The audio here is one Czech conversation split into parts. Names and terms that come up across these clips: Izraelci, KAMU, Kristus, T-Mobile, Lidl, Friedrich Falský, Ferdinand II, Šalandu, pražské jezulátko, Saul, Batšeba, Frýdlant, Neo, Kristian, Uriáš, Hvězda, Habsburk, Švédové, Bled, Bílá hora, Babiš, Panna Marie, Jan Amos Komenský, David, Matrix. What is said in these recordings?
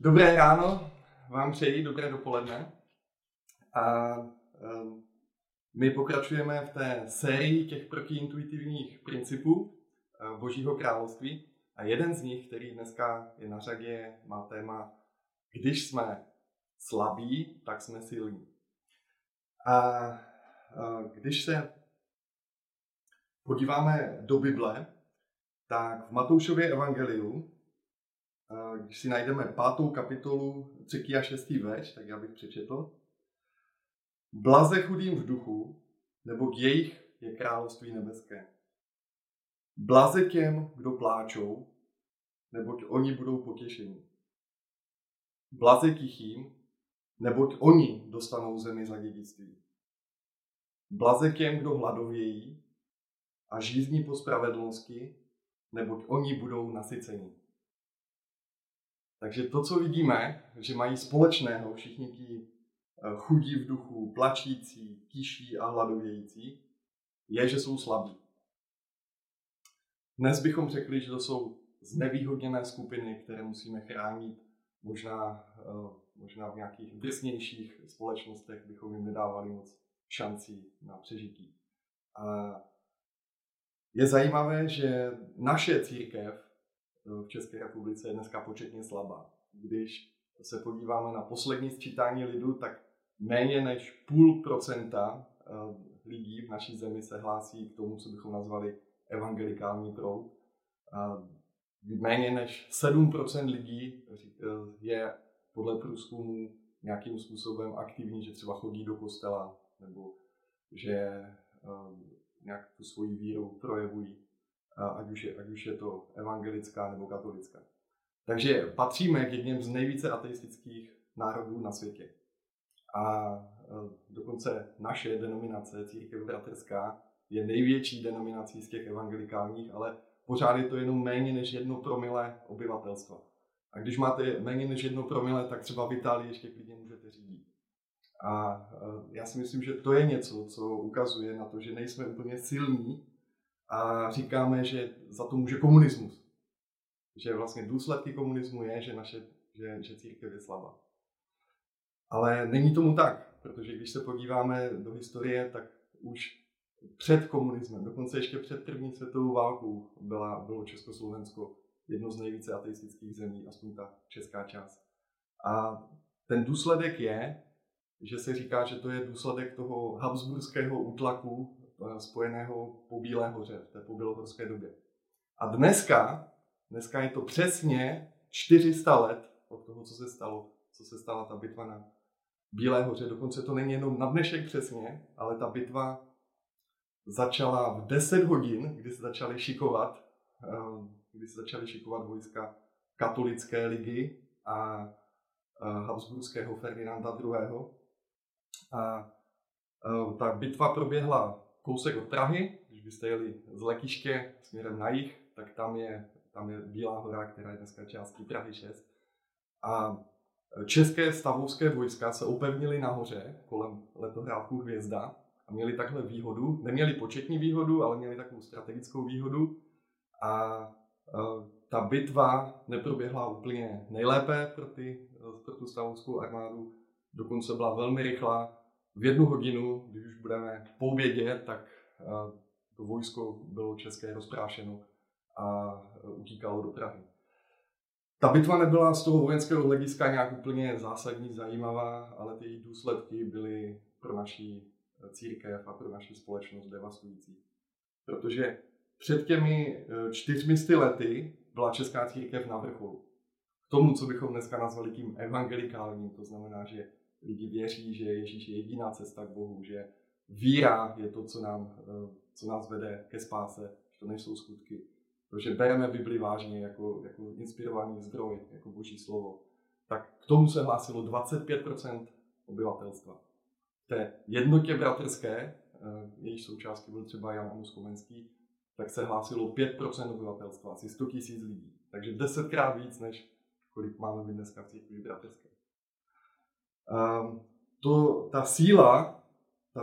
Dobré ráno, vám přeji, dobré dopoledne. A my pokračujeme v té sérii těch protiintuitivních principů Božího království. A jeden z nich, který dneska je na řadě, má téma: když jsme slabí, tak jsme silní. A když se podíváme do Bible, tak v Matoušově evangeliu, když si najdeme 5. kapitolu 3. a 6. verš, tak já bych přečetl: Blaze chudým v duchu, neboť jejich je království nebeské. Blaze těm, kdo pláčou, neboť oni budou potěšeni. Blaze tichým, neboť oni dostanou zemi za dědictví. Blaze těm, kdo hladovějí a žízní po spravedlnosti, neboť oni budou nasyceni. Takže to, co vidíme, že mají společného všichni ti chudí v duchu, plačící, tiší a hladovějící, je, že jsou slabí. Dnes bychom řekli, že to jsou znevýhodněné skupiny, které musíme chránit. Možná v nějakých drsnějších společnostech bychom jim nedávali moc šancí na přežití. Je zajímavé, že naše církev v České republice je dneska početně slabá. Když se podíváme na poslední sčítání lidu, tak méně než 0,5% lidí v naší zemi se hlásí k tomu, co bychom nazvali evangelikální proud. Méně než 7% lidí je podle průzkumu nějakým způsobem aktivní, že třeba chodí do kostela nebo že nějak tu svoji víru projevují, ať už je to evangelická nebo katolická. Takže patříme k jedním z nejvíce ateistických národů na světě. A dokonce naše denominace, církev bratrská, je největší denominací z těch evangelikálních, ale pořád je to jenom méně než 1% obyvatelstva. A když máte méně než 1%, tak třeba v Itálii ještě klidně můžete řídit. A já si myslím, že to je něco, co ukazuje na to, že nejsme úplně silní a říkáme, že za to může komunismus. Že vlastně důsledky komunismu je, že církev je slabá. Ale není tomu tak, protože když se podíváme do historie, tak už před komunismem, dokonce ještě před první světovou válkou, bylo Československo jedno z nejvíce ateistických zemí, aspoň ta česká část. A ten důsledek je, že se říká, že to je důsledek toho habsburského útlaku spojeného po Bílé hoře, v té pobělohorské době. A dneska je to přesně 400 let od toho, co se stala ta bitva na Bílé hoře. Dokonce to není jenom na dnešek přesně, ale ta bitva začala v 10 hodin, kdy se začaly šikovat vojska katolické ligy a habsburského Ferdinanda II. A ta bitva proběhla kousek od Prahy. Když byste jeli z letiště směrem na jih, tak tam je Bílá hora, která je dneska částí Prahy 6. A české stavovské vojska se upevnily nahoře kolem letohrádku Hvězda a měli takhle výhodu. Neměli početní výhodu, ale měli takovou strategickou výhodu. A ta bitva neproběhla úplně nejlépe pro tu stavovskou armádu. Dokonce byla velmi rychlá. V 1 hodinu, když už budeme po obědě, tak to vojsko bylo české rozprášeno a utíkalo do Prahy. Ta bitva nebyla z toho vojenského hlediska nějak úplně zásadní, zajímavá, ale ty důsledky byly pro naši církev a pro naši společnost devastující. Protože před těmi 400 lety byla česká církev na vrcholu. K tomu, co bychom dneska nazvali tím evangelikálním, to znamená, že lidi věří, že Ježíš je jediná cesta k Bohu, že víra je to, co nás vede ke spáse, že to nejsou skutky. Protože bereme Bibli vážně jako inspirovaný zdroj, jako Boží slovo. Tak k tomu se hlásilo 25% obyvatelstva. Té jednotě bratrské, jejíž součástí byl třeba Jan Amos Komenský, tak se hlásilo 5% obyvatelstva, asi 100 000 lidí. Takže 10krát víc, než kolik máme dneska v církvi bratrské. Ta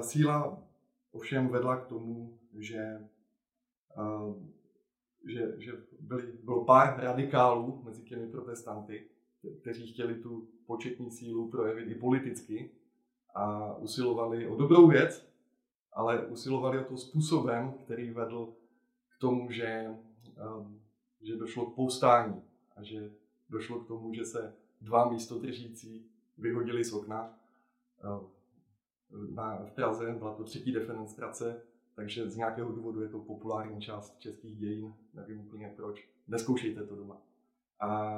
síla ovšem vedla k tomu, že bylo pár radikálů mezi těmi protestanty, kteří chtěli tu početní sílu projevit i politicky a usilovali o dobrou věc, ale usilovali o to způsobem, který vedl k tomu, že došlo k povstání a že došlo k tomu, že se dva místodržící vyhodili z okna. V Praze byla to třetí defenestrace, takže z nějakého důvodu je to populární část českých dějin, nevím úplně proč. Nezkoušejte to doma. A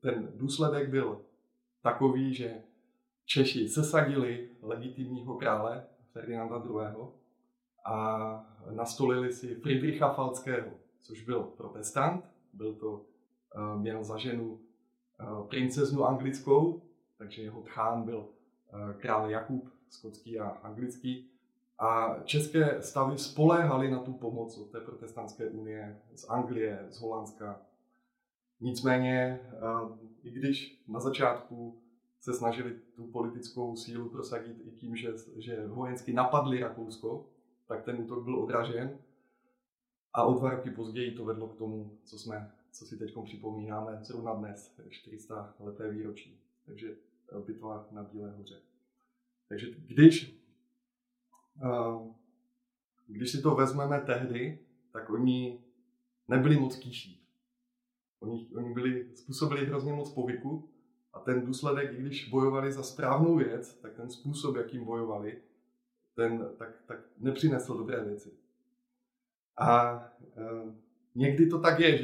ten důsledek byl takový, že Češi sesadili legitimního krále Ferdinanda II. A nastolili si Friedricha Falského, což byl protestant, měl za ženu princeznu anglickou, takže jeho tchán byl král Jakub, skotský a anglický. A české stavy spoléhaly na tu pomoc od té protestantské unie z Anglie, z Holandska. Nicméně, i když na začátku se snažili tu politickou sílu prosadit i tím, že vojensky napadli Rakousko, tak ten útok byl odražen. A o 2 roky později to vedlo k tomu, co si teď připomínáme zrovna dnes, 400leté výročí. Takže bitva na Bílé hoře. Takže když si to vezmeme tehdy, tak oni nebyli moc kýší. Oni způsobili hrozně moc povyku a ten důsledek, i když bojovali za správnou věc, tak ten způsob, jakým bojovali, tak nepřinesl dobré věci. A někdy to tak je,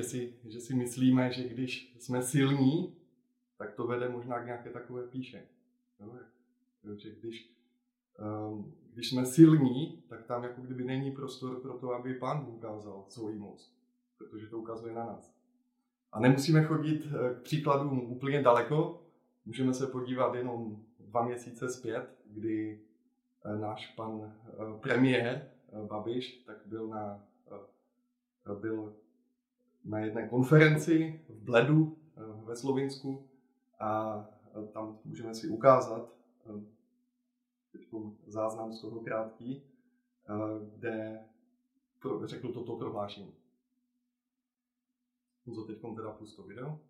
že si myslíme, že když jsme silní, tak to vede možná k nějaké takové píše. Takže když jsme silní, tak tam jako kdyby není prostor pro to, aby Pán Bůh ukázal svoji moc, protože to ukazuje na nás. A nemusíme chodit k příkladům úplně daleko, můžeme se podívat jenom 2 měsíce zpět, kdy náš pan premiér Babiš tak byl na jedné konferenci v Bledu ve Slovinsku a tam můžeme si ukázat teď záznam z toho krátký, kde řekl toto prohlášení. Můžu teď teda pustit video.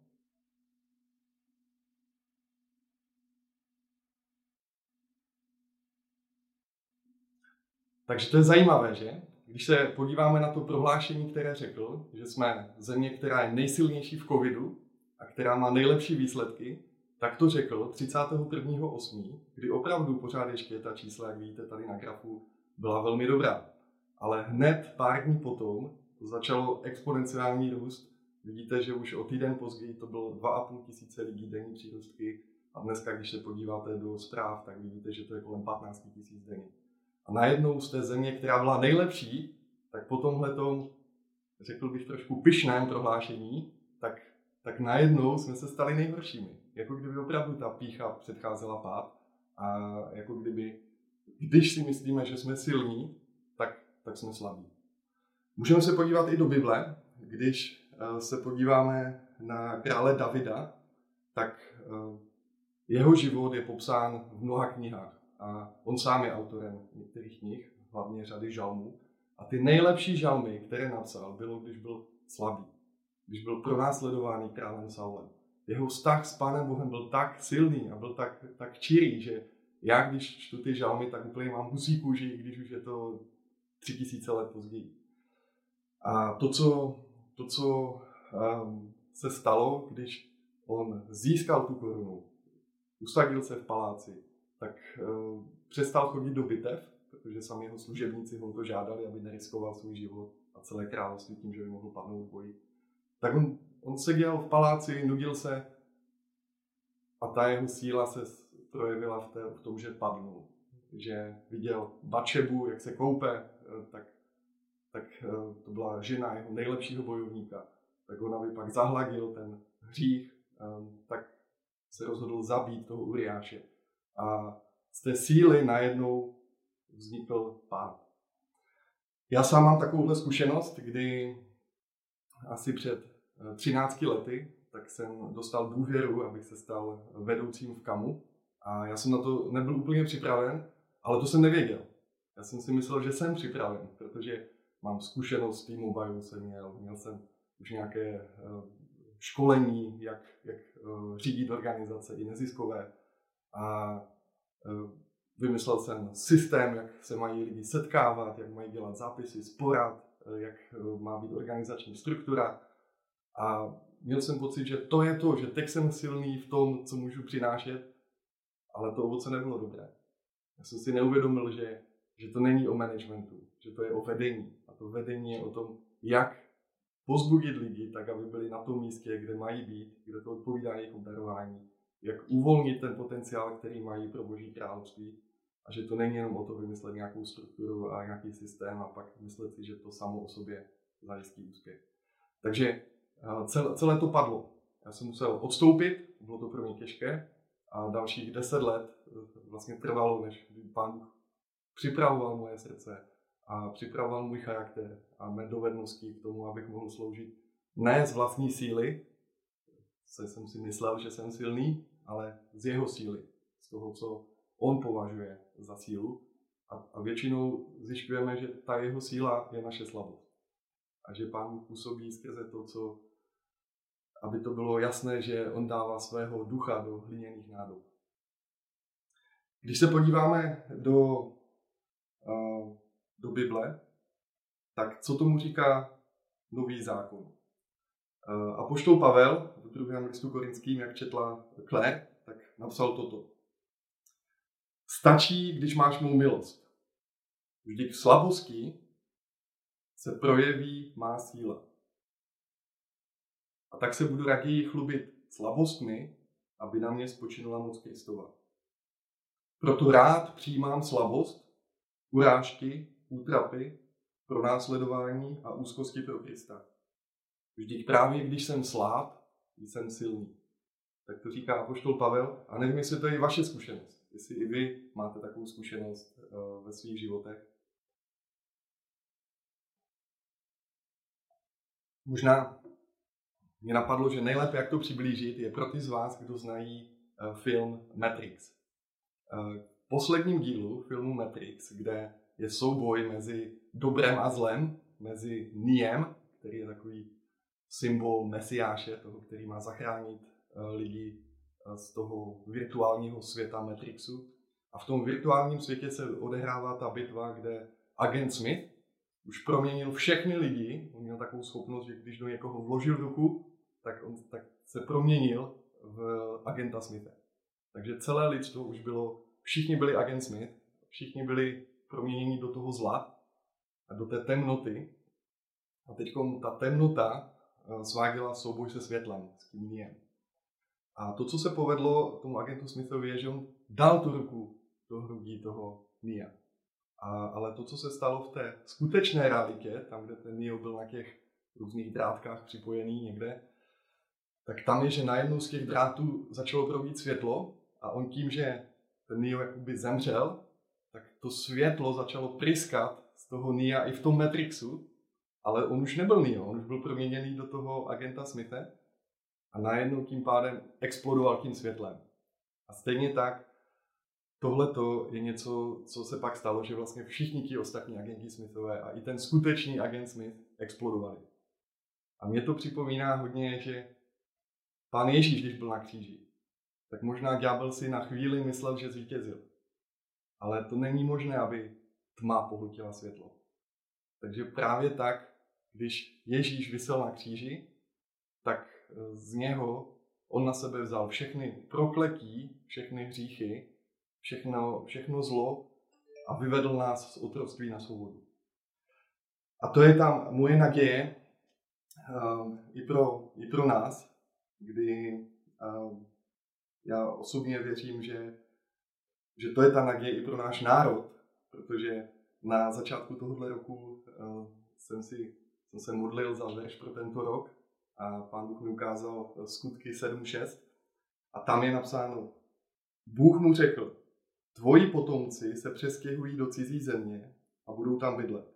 Takže to je zajímavé, že? Když se podíváme na to prohlášení, které řekl, že jsme země, která je nejsilnější v covidu a která má nejlepší výsledky, tak to řekl 31.8., kdy opravdu pořád ještě ta čísla, jak vidíte tady na grafu, byla velmi dobrá. Ale hned pár dní potom to začalo exponenciální růst. Vidíte, že už o týden později to bylo 2,5 tisíce lidí denní přírůstky a dneska, když se podíváte do zpráv, tak vidíte, že to je kolem 15 tisíc denně. A najednou z té země, která byla nejlepší, tak po tomhletom, řekl bych trošku pyšném prohlášení, tak najednou jsme se stali nejhoršími. Jako kdyby opravdu ta pýcha předcházela pád a jako kdyby, když si myslíme, že jsme silní, tak jsme slabí. Můžeme se podívat i do Bible, když se podíváme na krále Davida, tak jeho život je popsán v mnoha knihách. A on sám je autorem některých knih, hlavně řady žalmů. A ty nejlepší žalmy, které napsal, bylo, když byl slabý. Když byl pronásledovaný králem Saulem. Jeho vztah s Pánem Bohem byl tak silný a byl tak čirý, že já, když čtu ty žalmy, tak úplně mám husí kůži, i když už je to 3000 let později. A to, co se stalo, když on získal tu korunu, usadil se v paláci, tak přestal chodit do bitev, protože sami jeho služebníci ho to žádali, aby neriskoval svůj život a celé království tím, že by mohl padnout v boji. Tak on seděl v paláci, nudil se a ta jeho síla se projevila v tom, že padnul. Že viděl Batšebu, jak se koupe, tak to byla žena jeho nejlepšího bojovníka. Tak ona by pak zahladil ten hřích, tak se rozhodl zabít toho Uriáše. A z té síly najednou vznikl pád. Já sám mám takovouhle zkušenost, kdy asi před 13 lety tak jsem dostal důvěru, abych se stal vedoucím v KAMU. A já jsem na to nebyl úplně připraven, ale to jsem nevěděl. Já jsem si myslel, že jsem připraven, protože mám zkušenost s T-Mobile, měl jsem už nějaké školení, jak řídit organizace i neziskové. A vymyslel jsem systém, jak se mají lidi setkávat, jak mají dělat zápisy z porad, jak má být organizační struktura. A měl jsem pocit, že to je to, že teď jsem silný v tom, co můžu přinášet, ale to ovoce nebylo dobré. Já jsem si neuvědomil, že to není o managementu, že to je o vedení. A to vedení je o tom, jak pozbudit lidi tak, aby byli na tom místě, kde mají být, kde to odpovídá jejich obdarování, jak uvolnit ten potenciál, který mají pro Boží království. A že to není jenom o to vymyslet nějakou strukturu a nějaký systém a pak myslet si, že to samo o sobě zajistí úspěch. Takže celé to padlo. Já jsem musel odstoupit, bylo to pro mě těžké a dalších 10 let vlastně trvalo, než Pán připravoval moje srdce a připravoval můj charakter a mé dovednosti k tomu, abych mohl sloužit ne z vlastní síly, se jsem si myslel, že jsem silný, ale z jeho síly, z toho, co on považuje za sílu. A většinou zjišťujeme, že ta jeho síla je naše slabost. A že Pán působí skrze to, co, aby to bylo jasné, že on dává svého ducha do hliněných nádob. Když se podíváme do Bible, tak co tomu říká Nový zákon? Apoštol Pavel v 2. listu Korinským, jak četla Claire, tak napsal toto. Stačí, když máš mou milost. Vždyť v slabosti se projeví má síla. A tak se budu raději chlubit slabostmi, aby na mě spočinula moc Kristova. Proto rád přijímám slabost, urážky, útrapy, pronásledování a úzkosti pro Krista. Vždyť právě když jsem sláb, jsem silný. Tak to říká apoštol Pavel a nevím, jestli to je vaše zkušenost. Jestli i vy máte takovou zkušenost ve svých životech. Možná mě napadlo, že nejlépe, jak to přiblížit, je pro ty z vás, kdo znají film Matrix. V posledním dílu filmu Matrix, kde je souboj mezi dobrem a zlem, mezi Neem, který je takový symbol mesiáše, toho, který má zachránit lidi z toho virtuálního světa Matrixu. A v tom virtuálním světě se odehrává ta bitva, kde agent Smith už proměnil všechny lidi. On měl takovou schopnost, že když do někoho vložil duchu, tak se proměnil v agenta Smitha. Takže celé lidstvo už bylo, všichni byli agent Smith, všichni byli proměněni do toho zla a do té temnoty. A teď ta temnota sváděla souboj se světlem, s tím Neem. A to, co se povedlo tomu agentu Smithovi, je, že on dal tu ruku do hrudí toho Nea. Ale to, co se stalo v té skutečné realitě, tam, kde ten Neo byl na těch různých drátkách připojený někde, tak tam je, že najednou z těch drátů začalo proudit světlo a on tím, že ten Neo jakoby zemřel, tak to světlo začalo pryskat z toho Nea i v tom Matrixu, ale on už nebyl Neo, on už byl proměněný do toho agenta Smithe. A najednou tím pádem explodoval tím světlem. A stejně tak tohleto je něco, co se pak stalo, že vlastně všichni ti ostatní agenti Smithové a i ten skutečný agent Smith explodovali. A mě to připomíná hodně, že Pán Ježíš, když byl na kříži, tak možná ďábel si na chvíli myslel, že zvítězil. Ale to není možné, aby tma pohltila světlo. Takže právě tak, když Ježíš visel na kříži, tak z něho on na sebe vzal všechny prokletí, všechny hříchy, všechno zlo a vyvedl nás z otroctví na svobodu. A to je tam moje naděje i pro nás, kdy já osobně věřím, že to je ta naděje i pro náš národ, protože na začátku tohoto roku jsem se modlil za verš pro tento rok. A Pán Bůh mi ukázal Skutky 7.6 a tam je napsáno: Bůh mu řekl, tvoji potomci se přestěhují do cizí země a budou tam bydlet.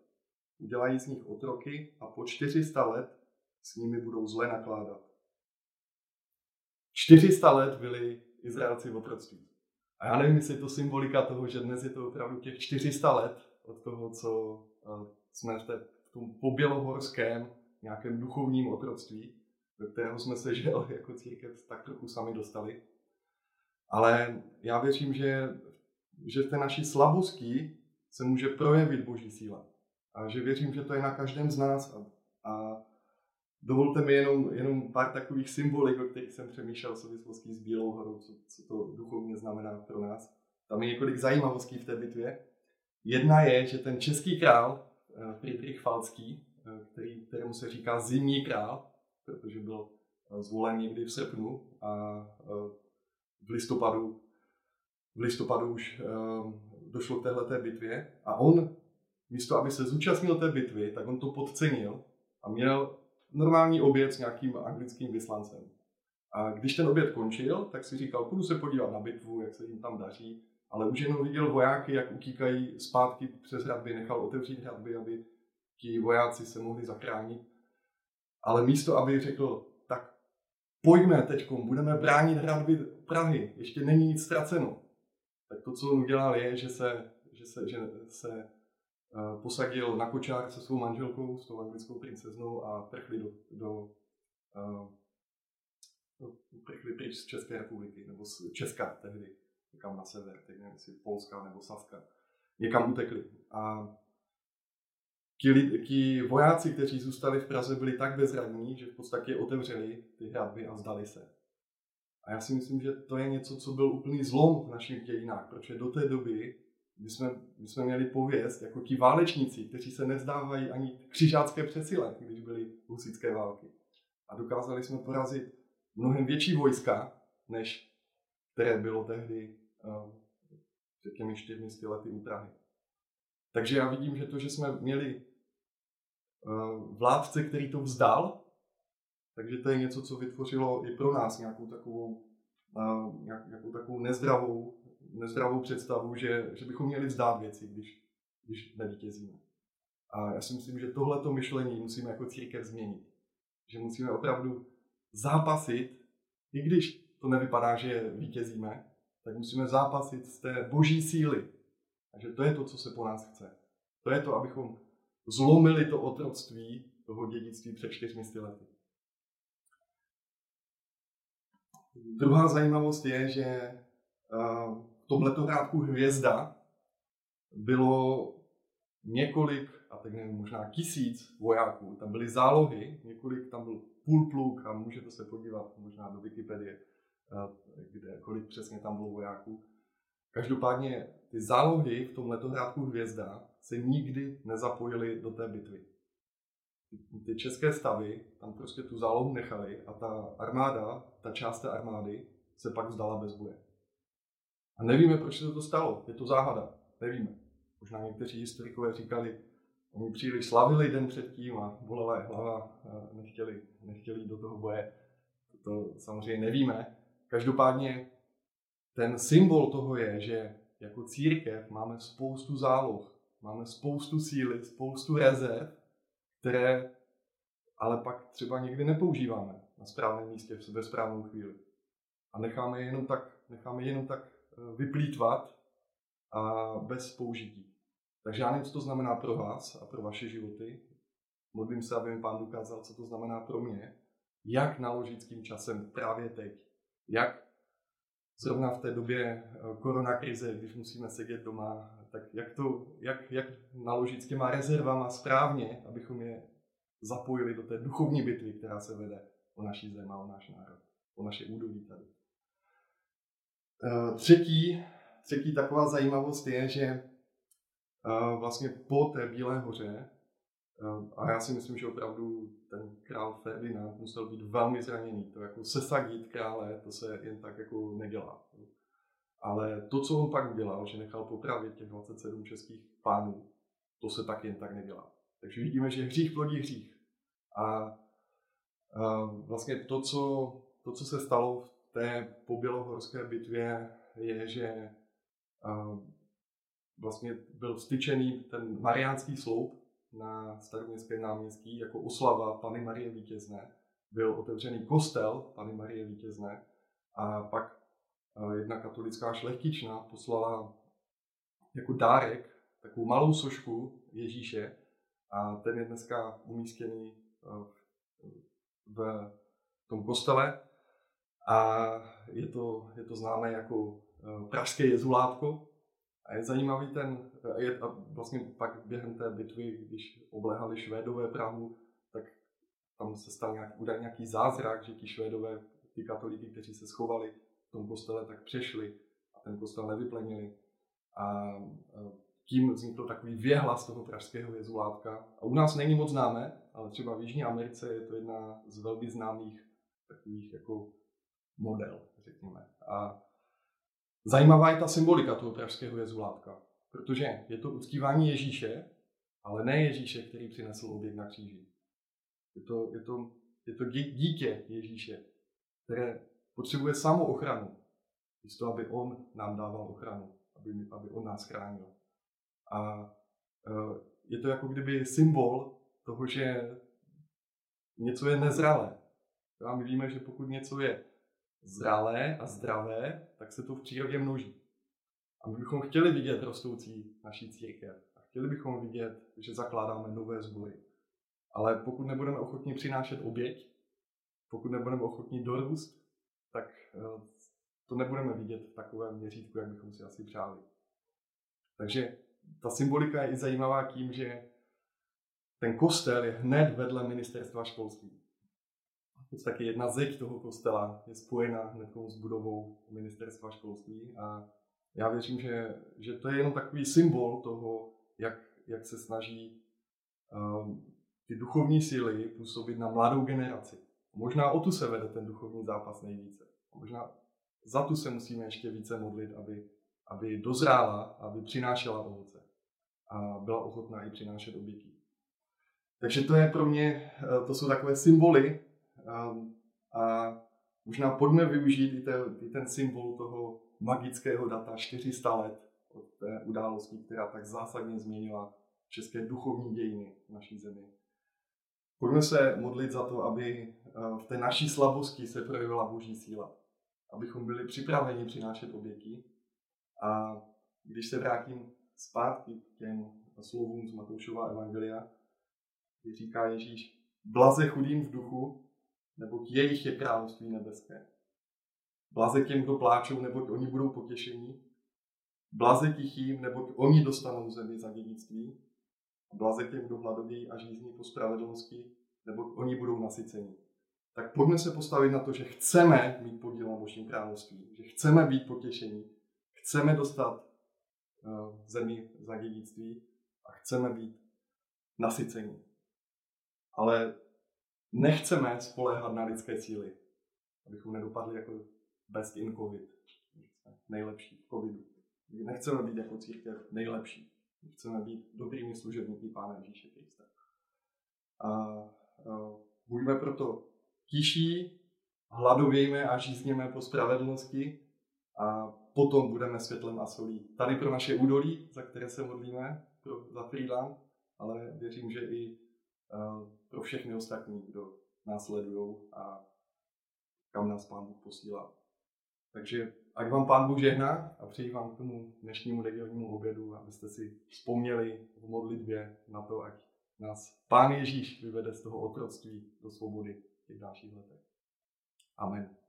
Udělají z nich otroky a po 400 let s nimi budou zle nakládat. 400 let byli Izraelci v otroctví. A já nevím, jestli je to symbolika toho, že dnes je to opravdu těch 400 let od toho, co jsme v tom pobělohorském nějakém duchovním otroctví, do kterého jsme se žel jako církev tak trochu sami dostali. Ale já věřím, že v té naší slabosti se může projevit Boží síla. A že věřím, že to je na každém z nás. A dovolte mi jenom pár takových symbolik, o kterých jsem přemýšlel v souvislosti s Bílou horou, co to duchovně znamená pro nás. Tam je několik zajímavostí v té bitvě. Jedna je, že ten český král, Friedrich Falský, kterému se říká zimní král, protože byl zvolen někdy v srpnu a v listopadu už došlo k téhleté bitvě a on místo, aby se zúčastnil té bitvy, tak on to podcenil a měl normální oběd s nějakým anglickým vyslancem. A když ten oběd končil, tak si říkal, půjdu se podívat na bitvu, jak se jim tam daří, ale už jenom viděl vojáky, jak utíkají zpátky přes hradby, nechal otevřít hradby, aby ti vojáci se mohli zachránit. Ale místo, aby řekl, tak pojďme teďkom, budeme bránit hradby Prahy, ještě není nic ztraceno. Tak to, co on udělal, je, že se posadil na kočár se svou manželkou, s tou anglickou princeznou a prchli pryč z České republiky, nebo z Česka tehdy, někam na sever, teď nevím, jestli Polska nebo Saska, někam utekli. A ti vojáci, kteří zůstali v Praze, byli tak bezradní, že v podstatě otevřeli ty hradby a vzdali se. A já si myslím, že to je něco, co byl úplný zlom v našich dějinách, protože do té doby my jsme měli pověst jako ti válečníci, kteří se nevzdávají ani křižácké přesile, když byly husitské války. A dokázali jsme porazit mnohem větší vojska, než které bylo tehdy před těmi 400 lety u Prahy. Takže já vidím, že to, že jsme měli vládce, který to vzdal, takže to je něco, co vytvořilo i pro nás nějakou takovou nezdravou představu, že bychom měli vzdát věci, když nevítězíme. A já si myslím, že tohleto myšlení musíme jako církev změnit. Že musíme opravdu zápasit, i když to nevypadá, že vítězíme, tak musíme zápasit z té boží síly. Takže to je to, co se po nás chce. To je to, abychom zlomili to otroctví toho dědictví před 400 lety. Druhá zajímavost je, že v tom letohrádku Hvězda bylo několik, a tak nevím, možná 1000 vojáků. Tam byly zálohy, tam byl půl pluk a můžete se podívat možná do Wikipedie, kolik přesně tam bylo vojáků. Každopádně ty zálohy v tom letohrádku Hvězda se nikdy nezapojily do té bitvy. Ty české stavy tam prostě tu zálohu nechali a ta část té armády se pak vzdala bez boje. A nevíme, proč se to stalo. Je to záhada. Nevíme. Možná někteří historikové říkali, oni příliš slavili den předtím a bolela je hlava, nechtěli do toho boje. To samozřejmě nevíme. Každopádně ten symbol toho je, že jako církev máme spoustu záloh, máme spoustu síly, spoustu rezerv, které ale pak třeba někdy nepoužíváme na správném místě ve správnou chvíli. A necháme je jenom tak vyplýtvat a bez použití. Takže já nevím, co to znamená pro vás a pro vaše životy. Modlím se, aby mi Pán ukázal, co to znamená pro mě. Jak naložit s tím časem právě teď. Jak zrovna v té době koronakrize, když musíme sedět doma, tak jak naložit s těma rezervama správně, abychom je zapojili do té duchovní bitvy, která se vede o naší zemi, o náš národ, o naše údolí tady. Třetí taková zajímavost je, že vlastně po té Bílé hoře, a já si myslím, že opravdu ten král Ferdinand musel být velmi zraněný. To jako sesadit krále, to se jen tak jako nedělá. Ale to, co on pak dělal, že nechal popravit těch 27 českých pánů, to se tak jen tak nedělá. Takže vidíme, že hřích plodí hřích. A vlastně to, co se stalo v té pobělohorské bitvě, je, že vlastně byl vztyčený ten mariánský sloup na Staroměstském náměstí jako oslava Panny Marie Vítězné. Byl otevřený kostel Panny Marie Vítězné a pak jedna katolická šlechtična poslala jako dárek takovou malou sošku Ježíše a ten je dneska umístěný v tom kostele. A je to známé jako pražské jezulátko. A je zajímavý a vlastně pak během té bitvy, když oblehali Švédové Prahu, tak tam se stal nějaký zázrak, že ti Švédové, ty katolíky, kteří se schovali v tom kostele, tak přešli a ten kostel nevyplenili. A tím vznikl takový věhlas toho pražského jezulátka. A u nás není moc známé, ale třeba v Jižní Americe je to jedna z velmi známých takových jako model, řekněme. A zajímavá je ta symbolika toho pražského jezulátka, protože je to uctívání Ježíše, ale ne Ježíše, který přinesl oběť na kříži. Je to dítě Ježíše, které potřebuje samou ochranu, místo aby on nám dával ochranu, aby on nás chránil. A je to jako kdyby symbol toho, že něco je nezralé. A my víme, že pokud něco je zralé a zdravé, tak se to v přírodě množí. A my bychom chtěli vidět rostoucí naší církev. A chtěli bychom vidět, že zakládáme nové sbory. Ale pokud nebudeme ochotni přinášet oběť, pokud nebudeme ochotni dorůst, tak to nebudeme vidět v takovém měřítku, jak bychom si asi přáli. Takže ta symbolika je i zajímavá tím, že ten kostel je hned vedle ministerstva školství. To je taky jedna zeď toho kostela, je spojena hned s budovou ministerstva školství a já věřím, že to je jenom takový symbol toho, jak se snaží ty duchovní síly působit na mladou generaci. Možná o tu se vede ten duchovní zápas nejvíce. Možná za tu se musíme ještě více modlit, aby dozrála, aby přinášela ovoce a byla ochotná i přinášet oběti. Takže to je pro mě, to jsou takové symboly a možná pojďme využít i ten symbol toho magického data 400 let od té události, která tak zásadně změnila české duchovní dějiny v naší zemi. Pojďme se modlit za to, aby v té naší slabosti se projevila boží síla, abychom byli připraveni přinášet oběti. A když se vrátím zpátky k těm slovům z Matoušova evangelia, kdy říká Ježíš: blaze chudým v duchu, neboť jejich je království nebeské. Blaze těm, kdo pláčou, neboť oni budou potěšení. Blaze tichým, neboť oni dostanou zemi za dědictví. Blaze těm, kdo hladoví a žízní po spravedlnosti, neboť oni budou nasyceni. Tak pojďme se postavit na to, že chceme mít podíl na božím království, že chceme být potěšení, chceme dostat zemi za dědictví a chceme být nasyceni. Ale nechceme spoléhat na lidské síly, abychom nedopadli jako best in covid, nejlepší v covidu. Nechceme být jako církev nejlepší, chceme být dobrými služebníky Pána Ježíše Krista. A buďme proto tiší, hladovějme a žízněme po spravedlnosti a potom budeme světlem a solí. Tady pro naše údolí, za které se modlíme, za Frýdlant, ale věřím, že i pro všechny ostatní, kdo nás sledují a kam nás Pán Bůh posílá. Takže ať vám Pán Bůh žehná a přeji vám k tomu dnešnímu nedělnímu obědu, abyste si vzpomněli v modlitbě na to, ať nás Pán Ježíš vyvede z toho otroctví do svobody v těch dalších letech. Amen.